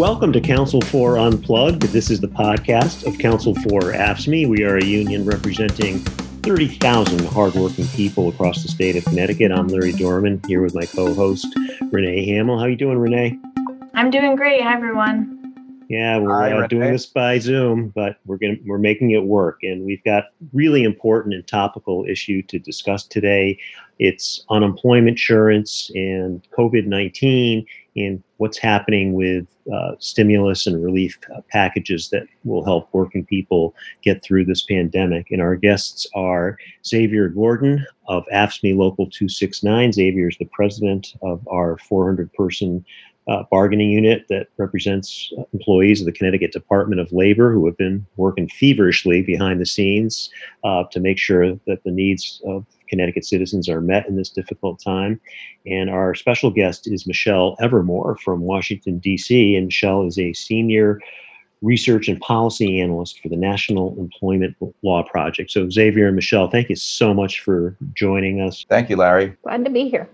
Welcome to Council Four Unplugged. This is the podcast of Council Four AFSCME. We are a union representing 30,000 hardworking people across the state of Connecticut. I'm Larry Dorman, here with my co-host, Renee Hamill. How are you doing, Renee? I'm doing great. Hi, everyone. Yeah, we're doing this by Zoom, but we're making it work. And we've got really important and topical issue to discuss today. It's unemployment insurance and COVID-19 and what's happening with stimulus and relief packages that will help working people get through this pandemic. And our guests are Xavier Gordon of AFSCME Local 269. Xavier is the president of our 400-person bargaining unit that represents employees of the Connecticut Department of Labor who have been working feverishly behind the scenes to make sure that the needs of Connecticut citizens are met in this difficult time. And our special guest is Michelle Evermore from Washington, D.C. And Michelle is a senior research and policy analyst for the National Employment Law Project. So Xavier and Michelle, thank you so much for joining us. Thank you, Larry. Glad to be here.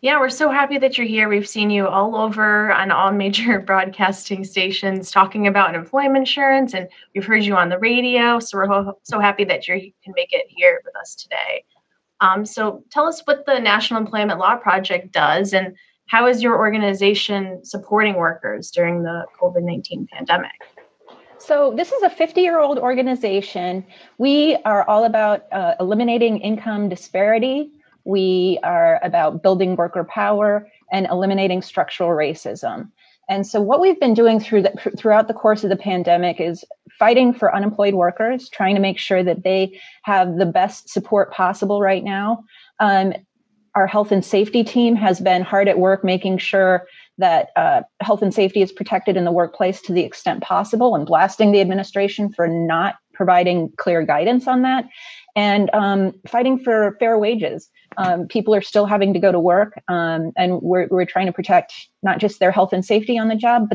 Yeah, we're so happy that you're here. We've seen you all over on all major broadcasting stations talking about employment insurance, and we've heard you on the radio. So we're so happy that you can make it here with us today. So tell us what the National Employment Law Project does, and how is your organization supporting workers during the COVID-19 pandemic? So this is a 50-year-old organization. We are all about eliminating income disparity. We are about building worker power and eliminating structural racism. And so what we've been doing throughout the course of the pandemic is fighting for unemployed workers, trying to make sure that they have the best support possible right now. Our health and safety team has been hard at work making sure that health and safety is protected in the workplace to the extent possible, and blasting the administration for not providing clear guidance on that, and fighting for fair wages. People are still having to go to work, and we're trying to protect not just their health and safety on the job,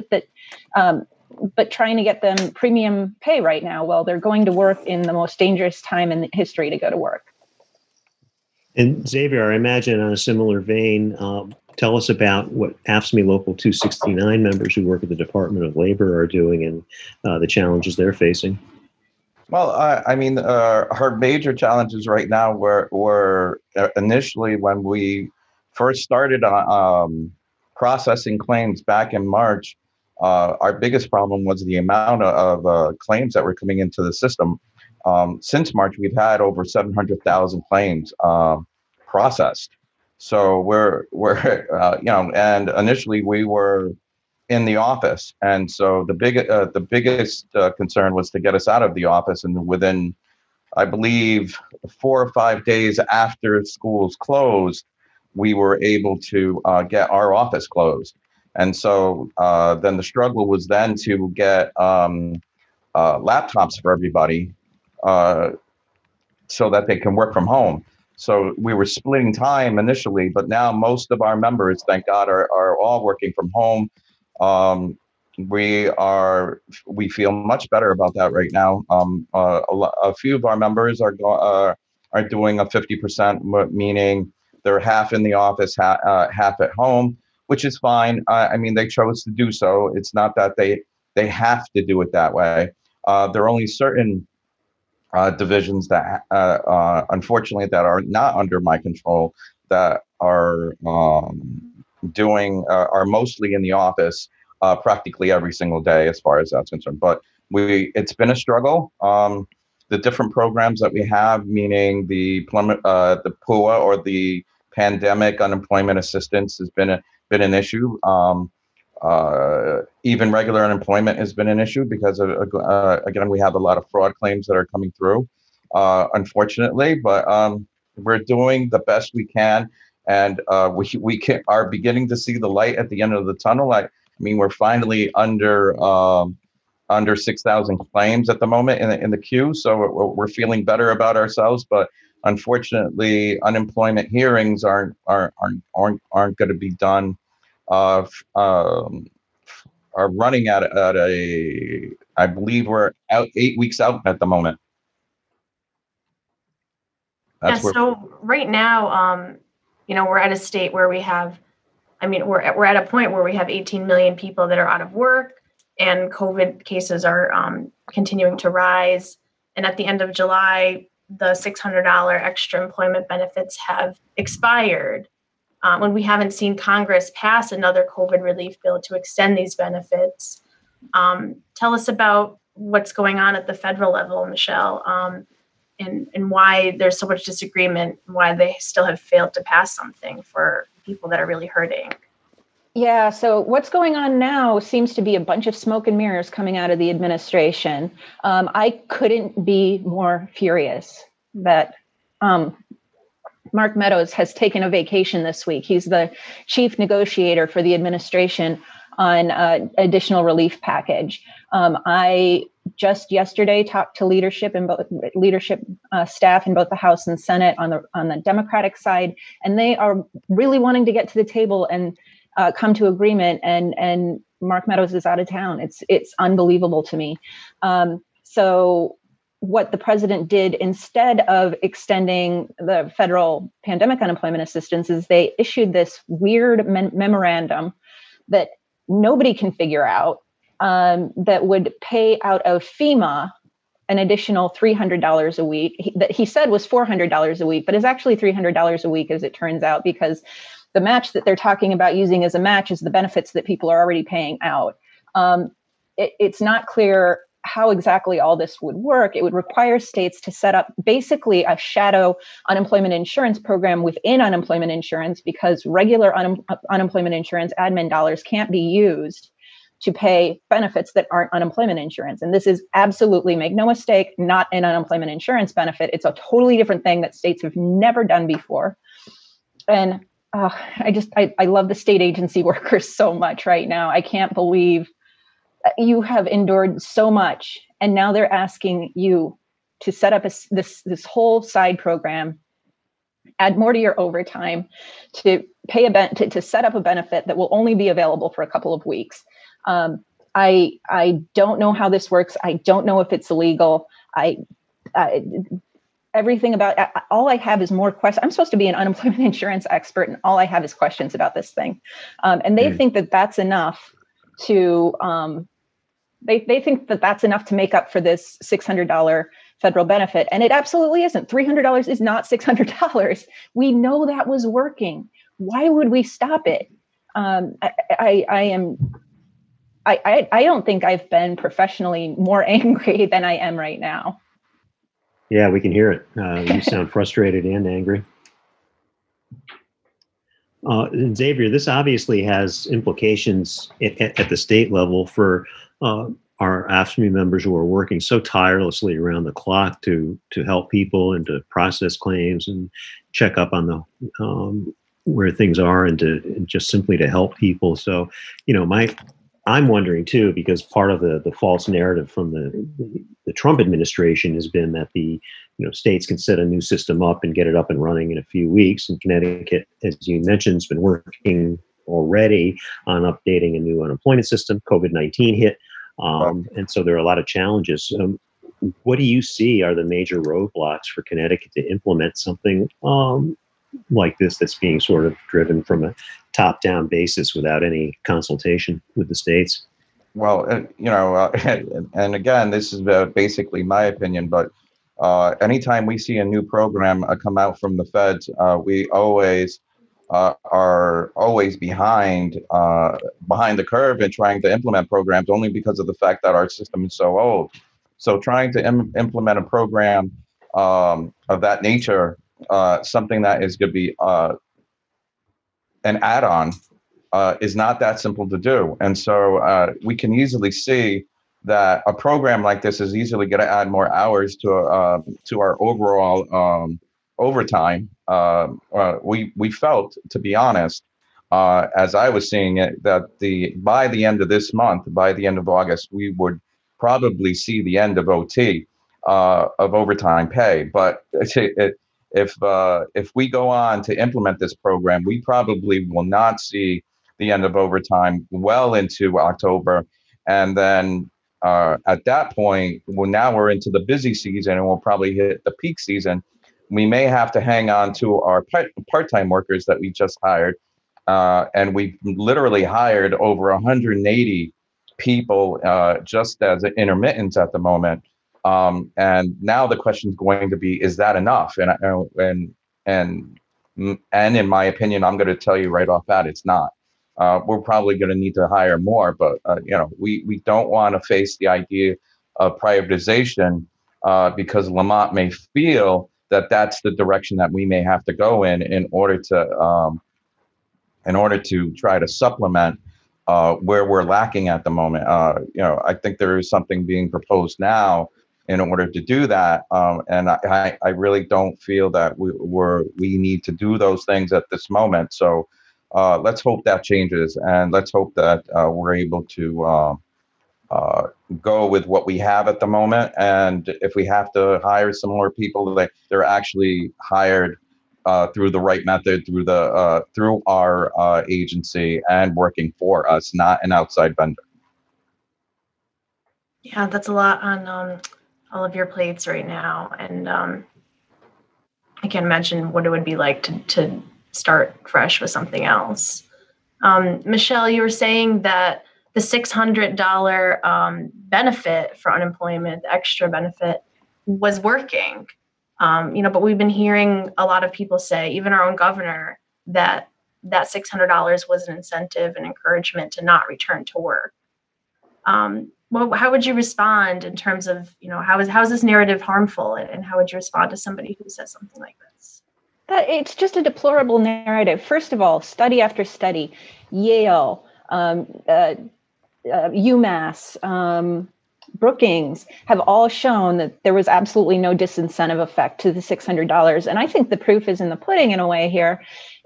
but trying to get them premium pay right now while they're going to work in the most dangerous time in history to go to work. And Xavier, I imagine on a similar vein, tell us about what AFSCME Local 269 members who work at the Department of Labor are doing and the challenges they're facing. Well, her major challenges right now were initially when we first started processing claims back in March, our biggest problem was the amount of claims that were coming into the system. Since March, we've had over 700,000 claims processed. So and initially we were in the office. And so the biggest concern was to get us out of the office. And within, I believe, 4 or 5 days after schools closed, we were able to get our office closed. And so then the struggle was then to get laptops for everybody so that they can work from home. So we were splitting time initially, but now most of our members, thank God, are all working from home. We feel much better about that right now. A few of our members are doing a 50%, meaning they're half in the office, half at home, which is fine. They chose to do so. It's not that they have to do it that way. There are only certain divisions that, unfortunately, that are not under my control that are are mostly in the office practically every single day as far as that's concerned. But it's been a struggle. The different programs that we have, meaning the Plum, the PUA or the pandemic unemployment assistance has been an issue. Even regular unemployment has been an issue because again, we have a lot of fraud claims that are coming through, unfortunately, but we're doing the best we can. And we are beginning to see the light at the end of the tunnel. We're finally under 6,000 claims at the moment in the queue. So we're feeling better about ourselves. But unfortunately, unemployment hearings aren't going to be done. Are running at I believe we're out 8 weeks out at the moment. So right now, we're at a state where we're at a point where we have 18 million people that are out of work. and COVID cases are continuing to rise. And at the end of July, the $600 extra employment benefits have expired. When we haven't seen Congress pass another COVID relief bill to extend these benefits. Tell us about what's going on at the federal level, Michelle, and why there's so much disagreement, why they still have failed to pass something for people that are really hurting. Yeah, so what's going on now seems to be a bunch of smoke and mirrors coming out of the administration. I couldn't be more furious that Mark Meadows has taken a vacation this week. He's the chief negotiator for the administration on additional relief package. I just yesterday talked to leadership and both leadership staff in both the House and Senate on the Democratic side, and they are really wanting to get to the table and come to agreement. And Mark Meadows is out of town. It's unbelievable to me. So what the president did instead of extending the federal pandemic unemployment assistance is they issued this weird memorandum that nobody can figure out that would pay out of FEMA an additional $300 a week that he said was $400 a week, but is actually $300 a week, as it turns out, because the match that they're talking about using as a match is the benefits that people are already paying out. It's not clear how exactly all this would work. It would require states to set up basically a shadow unemployment insurance program within unemployment insurance, because regular unemployment insurance admin dollars can't be used to pay benefits that aren't unemployment insurance. And this is absolutely, make no mistake, not an unemployment insurance benefit. It's a totally different thing that states have never done before. And I love the state agency workers so much right now. I can't believe you have endured so much, and now they're asking you to set up this whole side program, add more to your overtime, to pay to set up a benefit that will only be available for a couple of weeks. I don't know how this works. I don't know if it's illegal. Everything about all I have is more questions. I'm supposed to be an unemployment insurance expert, and all I have is questions about this thing. And they think that that's enough to they think that that's enough to make up for this $600 federal benefit. And it absolutely isn't. $300 is not $600. We know that was working. Why would we stop it? I don't think I've been professionally more angry than I am right now. Yeah, we can hear it. You sound frustrated and angry. Xavier, this obviously has implications at the state level for our AFSCME members who are working so tirelessly around the clock to help people and to process claims and check up on the where things are and just simply to help people. So, you know, I'm wondering too, because part of the false narrative from the Trump administration has been that states can set a new system up and get it up and running in a few weeks. And Connecticut, as you mentioned, has been working already on updating a new unemployment system. COVID-19 hit. And so there are a lot of challenges. What do you see are the major roadblocks for Connecticut to implement something like this that's being sort of driven from a top-down basis without any consultation with the states? Well, and again, this is basically my opinion, but anytime we see a new program come out from the feds, we always are always behind the curve in trying to implement programs only because of the fact that our system is so old. So trying to implement a program of that nature, something that is going to be an add-on, is not that simple to do. And so we can easily see that a program like this is easily going to add more hours to our overall overtime. We felt, to be honest, as I was seeing it, that by the end of this month, by the end of August, we would probably see the end of OT, of overtime pay. But if we go on to implement this program, we probably will not see the end of overtime well into October. And then at that point, now we're into the busy season and we'll probably hit the peak season. We may have to hang on to our part-time workers that we just hired. And we've literally hired over 180 people just as intermittent at the moment. And now the question is going to be, is that enough? And in my opinion, I'm going to tell you right off that it's not. We're probably going to need to hire more, but we don't want to face the idea of privatization because Lamont may feel that that's the direction that we may have to go in order to try to supplement where we're lacking at the moment. I think there is something being proposed now in order to do that. And I really don't feel that we need to do those things at this moment. So let's hope that changes, and let's hope that we're able to go with what we have at the moment. And if we have to hire some more people, they're actually hired through the right method, through our agency and working for us, not an outside vendor. Yeah, that's a lot on all of your plates right now. And I can't imagine what it would be like to start fresh with something else. Michelle, you were saying that the $600 benefit for unemployment, the extra benefit, was working. But we've been hearing a lot of people say, even our own governor, that $600 was an incentive and encouragement to not return to work. Well, how would you respond in terms of, how is this narrative harmful, and how would you respond to somebody who says something like this? It's just a deplorable narrative. First of all, study after study, Yale, UMass, Brookings have all shown that there was absolutely no disincentive effect to the $600. And I think the proof is in the pudding in a way here.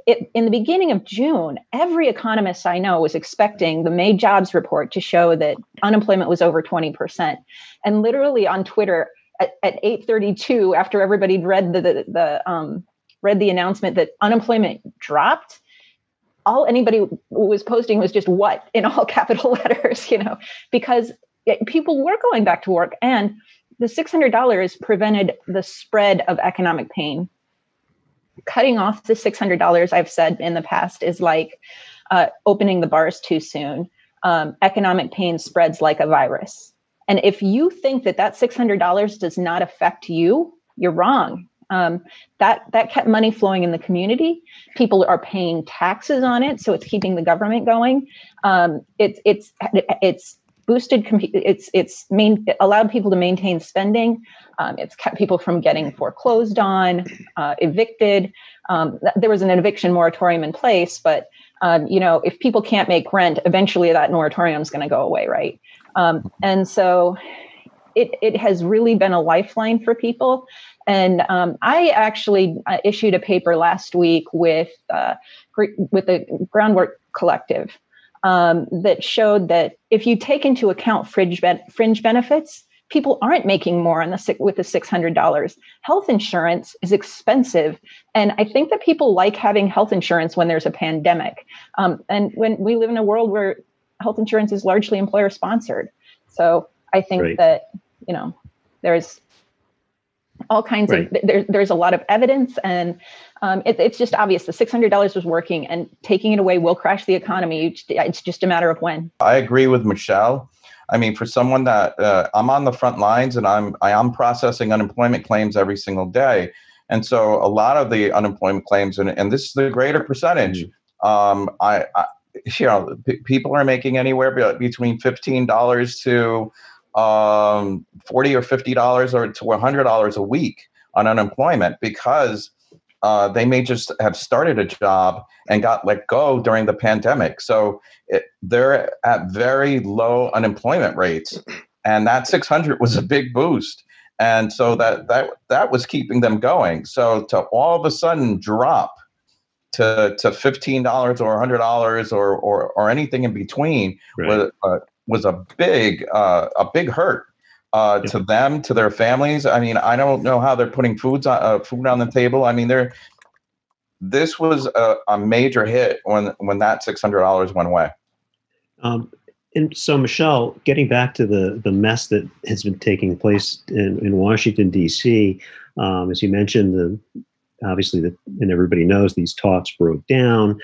In the beginning of June, every economist I know was expecting the May jobs report to show that unemployment was over 20%. And literally on Twitter at 8:32, after everybody'd read the announcement that unemployment dropped, all anybody was posting was just "what" in all capital letters, because people were going back to work, and the $600 prevented the spread of economic pain. Cutting off the $600, I've said in the past, is like opening the bars too soon. Economic pain spreads like a virus. And if you think that $600 does not affect you, you're wrong. That kept money flowing in the community. People are paying taxes on it, so it's keeping the government going. It's boosted. It allowed people to maintain spending. It's kept people from getting foreclosed on, evicted. There was an eviction moratorium in place, but if people can't make rent, eventually that moratorium is going to go away, right? And so, it has really been a lifeline for people. And I actually issued a paper last week with the Groundwork Collective. That showed that if you take into account fringe benefits, people aren't making more with the $600. Health insurance is expensive. And I think that people like having health insurance when there's a pandemic. And when we live in a world where health insurance is largely employer sponsored. So I think right. that, there's all kinds right. of, there's a lot of evidence, and it's just obvious the $600 was working, and taking it away will crash the economy. It's just a matter of when. I agree with Michelle. I mean, for someone that I'm on the front lines, and I am processing unemployment claims every single day. And so a lot of the unemployment claims, and this is the greater percentage, people are making anywhere between $15 to $40 or $50 or to $100 a week on unemployment, because they may just have started a job and got let go during the pandemic. So they're at very low unemployment rates, and that 600 was a big boost. And so that was keeping them going. So to all of a sudden drop to $15 or $100 or anything in between right. was a big hurt yeah. to them, to their families. I mean, I don't know how they're putting food on the table. I mean, this was a major hit when that $600 went away. And so, Michelle, getting back to the mess that has been taking place in Washington, D.C., as you mentioned, and everybody knows, these talks broke down.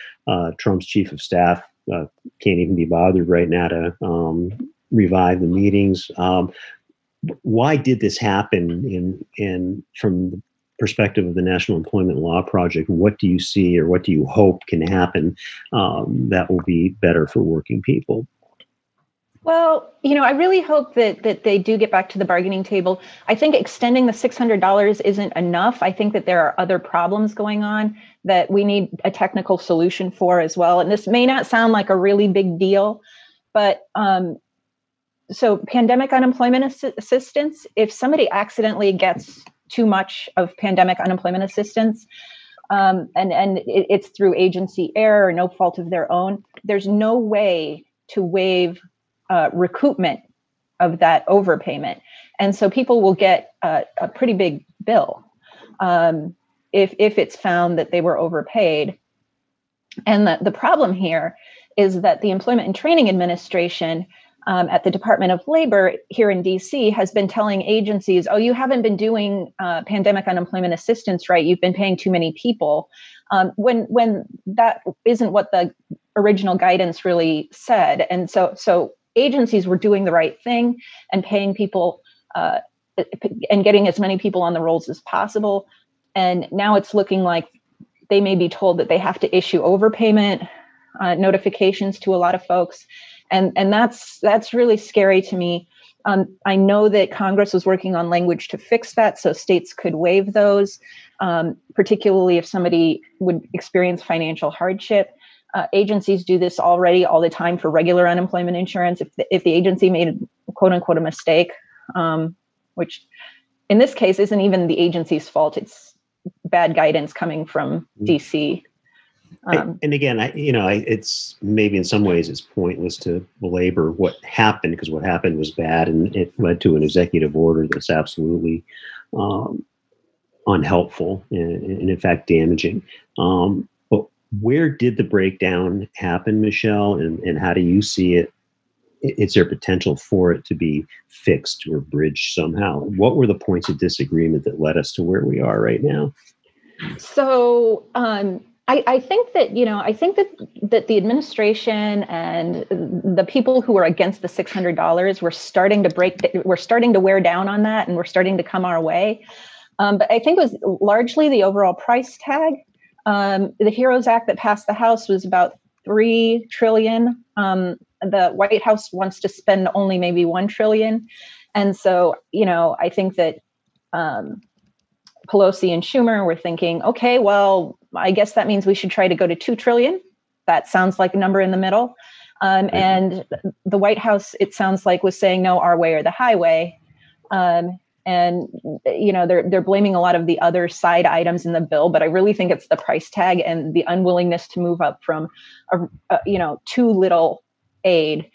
Trump's chief of staff can't even be bothered right now to revive the meetings. Why did this happen in from the perspective of the National Employment Law Project? What do you see, or what do you hope can happen that will be better for working people? Well, you know, I really hope that they do get back to the bargaining table. I think extending the $600 isn't enough. I think that there are other problems going on that we need a technical solution for as well. And this may not sound like a really big deal, but so pandemic unemployment assistance, if somebody accidentally gets too much of pandemic unemployment assistance, and it's through agency error, no fault of their own, there's no way to waive recoupment of that overpayment. And so people will get a pretty big bill if it's found that they were overpaid. And the problem here is that the Employment and Training Administration at the Department of Labor here in DC has been telling agencies, oh, you haven't been doing pandemic unemployment assistance right. You've been paying too many people. When that isn't what the original guidance really said. And so agencies were doing the right thing and paying people and getting as many people on the rolls as possible. And now it's looking like they may be told that they have to issue overpayment notifications to a lot of folks. And that's really scary to me. I know that Congress was working on language to fix that so states could waive those, particularly if somebody would experience financial hardship. Agencies do this already all the time for regular unemployment insurance. If the agency made a quote unquote a mistake, which in this case isn't even the agency's fault, it's bad guidance coming from DC. It's maybe in some ways it's pointless to belabor what happened, because what happened was bad and it led to an executive order that's absolutely unhelpful and in fact damaging. Where did the breakdown happen, Michelle, and how do you see it? Is there potential for it to be fixed or bridged somehow? What were the points of disagreement that led us to where we are right now? So I think that the administration and the people who were against the $600 were starting to wear down on that, and were starting to come our way. But I think it was largely the overall price tag. The Heroes Act that passed the House was about $3 trillion. The White House wants to spend only maybe $1 trillion. And so, you know, I think that Pelosi and Schumer were thinking, okay, well, I guess that means we should try to go to $2 trillion. That sounds like a number in the middle. And the White House, it sounds like, was saying, no, our way or the highway. And, you know, they're blaming a lot of the other side items in the bill, but I really think it's the price tag and the unwillingness to move up from, too little aid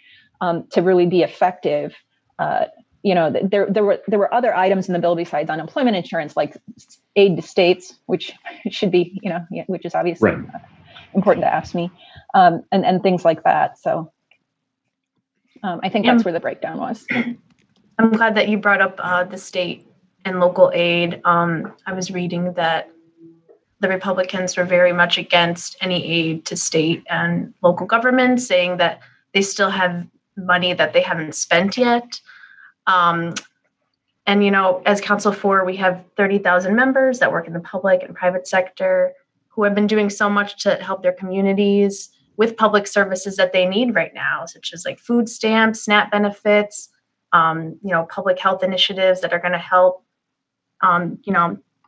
to really be effective. There were other items in the bill besides unemployment insurance, like aid to states, which should be, you know, which is obviously right. Important to AFSCME, and things like that. So I think that's where the breakdown was. I'm glad that you brought up the state and local aid. I was reading that the Republicans were very much against any aid to state and local governments, saying that they still have money that they haven't spent yet. And, you know, as Council Four, we have 30,000 members that work in the public and private sector who have been doing so much to help their communities with public services that they need right now, such as like food stamps, SNAP benefits, public health initiatives that are going to help,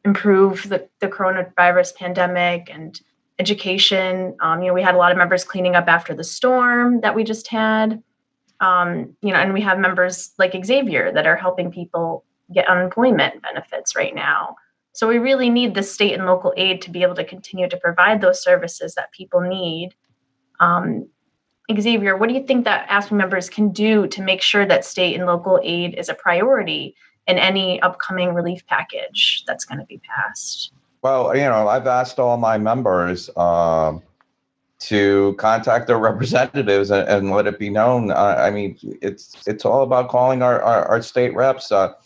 improve the coronavirus pandemic, and education. We had a lot of members cleaning up after the storm that we just had, and we have members like Xavier that are helping people get unemployment benefits right now. So we really need the state and local aid to be able to continue to provide those services that people need. Xavier, what do you think that AFSCME members can do to make sure that state and local aid is a priority in any upcoming relief package that's going to be passed? Well, you know, I've asked all my members to contact their representatives and let it be known. It's all about calling our state reps, our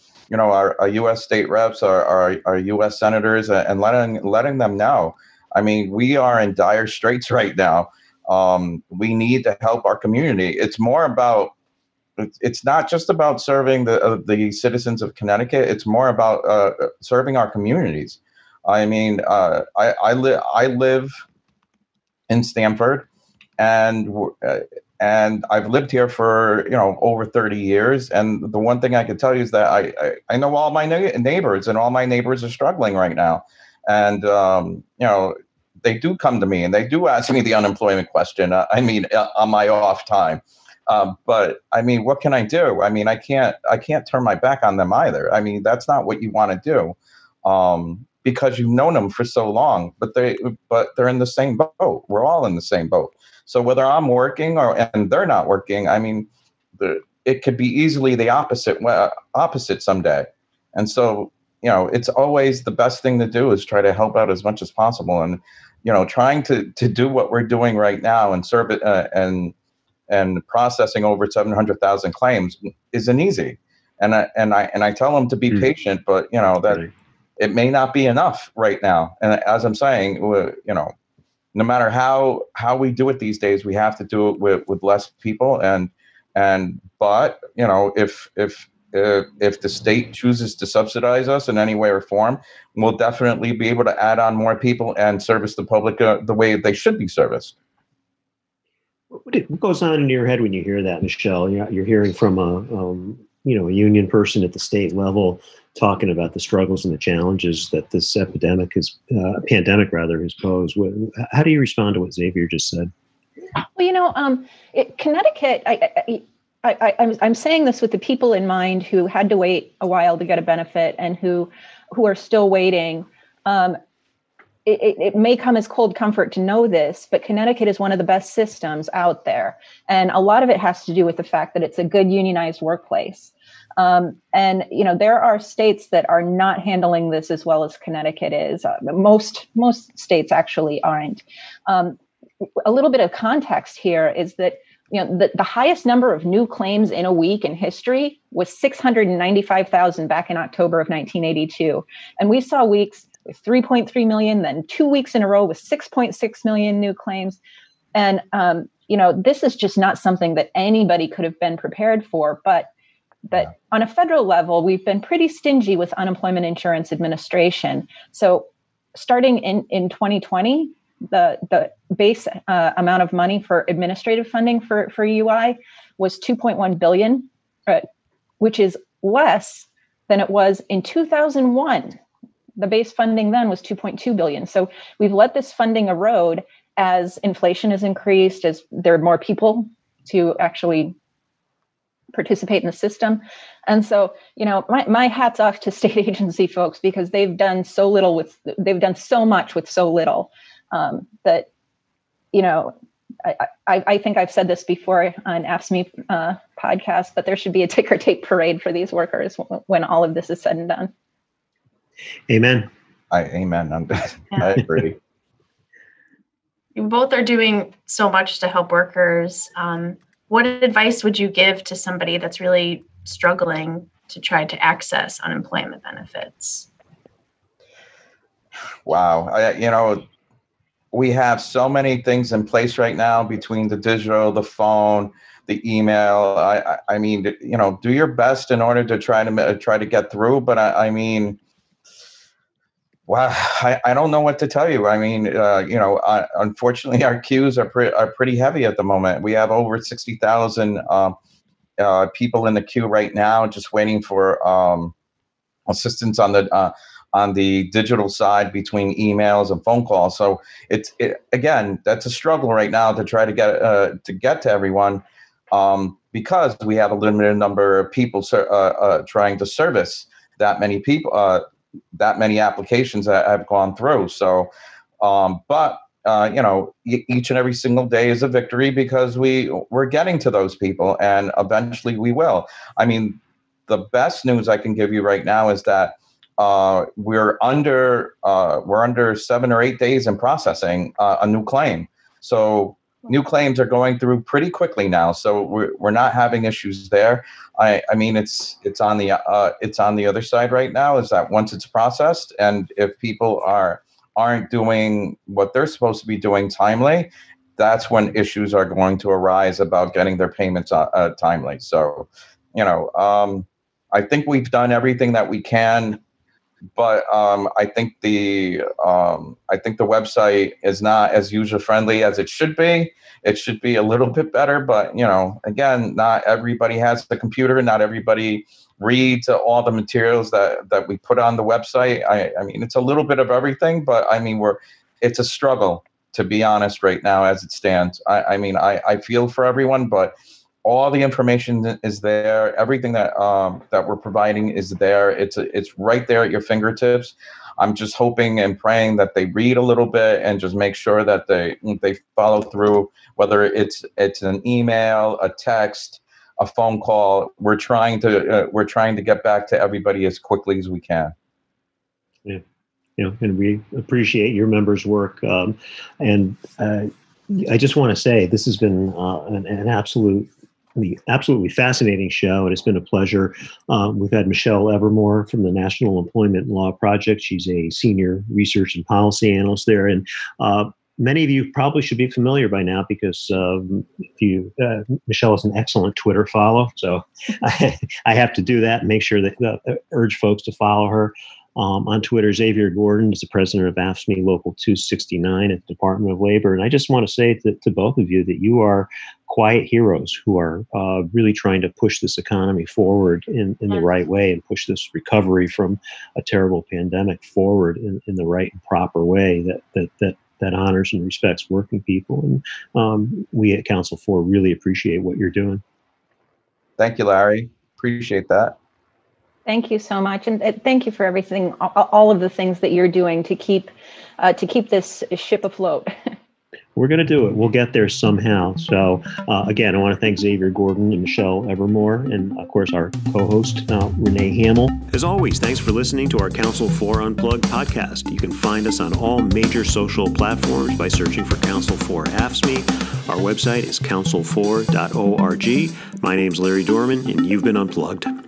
U.S. state reps, our U.S. senators, and letting them know. I mean, we are in dire straits right now. We need to help our community. It's more about It's not just about serving the citizens of Connecticut. It's more about serving our communities. I mean, I live in Stamford, and I've lived here for over 30 years. And the one thing I can tell you is that I know all my neighbors, and all my neighbors are struggling right now. And they do come to me, and they do ask me the unemployment question. On my off time. But I mean, what can I do? I mean, I can't turn my back on them either. I mean, that's not what you want to do, because you've known them for so long. But they're in the same boat. We're all in the same boat. So whether I'm working and they're not working, I mean, it could be easily the opposite someday. And so it's always the best thing to do is try to help out as much as possible, and trying to do what we're doing right now and serve it and processing over 700,000 claims isn't easy. And I tell them to be patient, but that right. It may not be enough right now. And as I'm saying, no matter how we do it these days, we have to do it with less people. But if the state chooses to subsidize us in any way or form, we'll definitely be able to add on more people and service the public the way they should be serviced. What goes on in your head when you hear that, Michelle? You're hearing from a union person at the state level talking about the struggles and the challenges that this pandemic has posed. How do you respond to what Xavier just said? Well, Connecticut. I'm saying this with the people in mind who had to wait a while to get a benefit and who are still waiting. It may come as cold comfort to know this, but Connecticut is one of the best systems out there. And a lot of it has to do with the fact that it's a good unionized workplace. And there are states that are not handling this as well as Connecticut is. Most states actually aren't. A little bit of context here is that the highest number of new claims in a week in history was 695,000 back in October of 1982. And we saw weeks with 3.3 million, then 2 weeks in a row with 6.6 million new claims. And, this is just not something that anybody could have been prepared for. But on a federal level, we've been pretty stingy with unemployment insurance administration. So starting in 2020, the base amount of money for administrative funding for UI was $2.1 billion, which is less than it was in 2001. The base funding then was $2.2 billion. So we've let this funding erode as inflation has increased, as there are more people to actually participate in the system. And so, my hat's off to state agency folks, because they've done so much with so little that, I think I've said this before on AFSCME podcast, but there should be a ticker tape parade for these workers when all of this is said and done. Amen. Amen. I agree. You both are doing so much to help workers. What advice would you give to somebody that's really struggling to try to access unemployment benefits? Wow. We have so many things in place right now between the digital, the phone, the email. Do your best in order to try to get through. But wow, I don't know what to tell you. Unfortunately, our queues are pretty heavy at the moment. We have over 60,000 people in the queue right now, just waiting for assistance on the digital side between emails and phone calls. So again, that's a struggle right now to try to get to everyone, because we have a limited number of people trying to service that many people. That many applications that I've gone through. So, each and every single day is a victory, because we're getting to those people, and eventually we will. I mean, the best news I can give you right now is that we're under 7 or 8 days in processing a new claim. So new claims are going through pretty quickly now. So we're not having issues there. It's on the other side right now, is that once it's processed, and if people aren't doing what they're supposed to be doing timely, that's when issues are going to arise about getting their payments timely. So, you know, I think we've done everything that we can, but I think the website is not as user friendly as it should be. It should be a little bit better, but you know, again, not everybody has the computer. Not everybody reads all the materials that we put on the website. I mean, it's a little bit of everything, but I mean, it's a struggle, to be honest, right now as it stands. I mean, I feel for everyone, but all the information is there. Everything that we're providing is there. It's right there at your fingertips. I'm just hoping and praying that they read a little bit and just make sure that they follow through, whether it's an email, a text, a phone call. We're trying to get back to everybody as quickly as we can. Yeah. You know, and we appreciate your members' work. And I just want to say this has been an absolutely fascinating show, and it's been a pleasure. We've had Michelle Evermore from the National Employment Law Project. She's a senior research and policy analyst there, and many of you probably should be familiar by now because Michelle is an excellent Twitter follow. So I have to do that and make sure that urge folks to follow her. On Twitter, Xavier Gordon is the president of AFSCME Local 269 at the Department of Labor. And I just want to say to both of you that you are quiet heroes who are really trying to push this economy forward in the right way and push this recovery from a terrible pandemic forward in the right and proper way that honors and respects working people. And we at Council Four really appreciate what you're doing. Thank you, Larry. Appreciate that. Thank you so much, and thank you for everything, all of the things that you're doing to keep this ship afloat. We're going to do it. We'll get there somehow. So, again, I want to thank Xavier Gordon and Michelle Evermore, and, of course, our co-host, Renee Hamill. As always, thanks for listening to our Council 4 Unplugged podcast. You can find us on all major social platforms by searching for Council 4 AFSCME. Our website is council4.org. My name's Larry Dorman, and you've been unplugged.